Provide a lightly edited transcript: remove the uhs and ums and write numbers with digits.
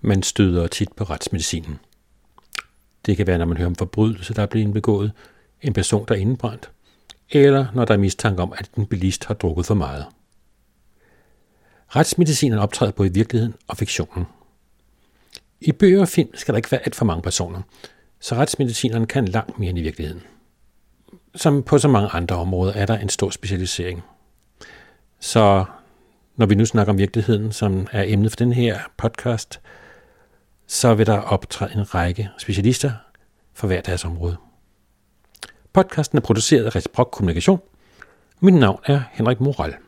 Man støder tit på retsmedicinen. Det kan være, når man hører om forbrydelse, der er blevet begået, en person, der er indebrændt, eller når der er mistanke om, at en bilist har drukket for meget. Retsmedicinerne optræder både i virkeligheden og fiktionen. I bøger og film skal der ikke være alt for mange personer, så retsmedicinerne kan langt mere end i virkeligheden. Som på så mange andre områder er der en stor specialisering. Så når vi nu snakker om virkeligheden, som er emnet for den her podcast, så vil der optræde en række specialister for hver deres område. Podcasten er produceret af Retiprok Kommunikation. Mit navn er Henrik Moral.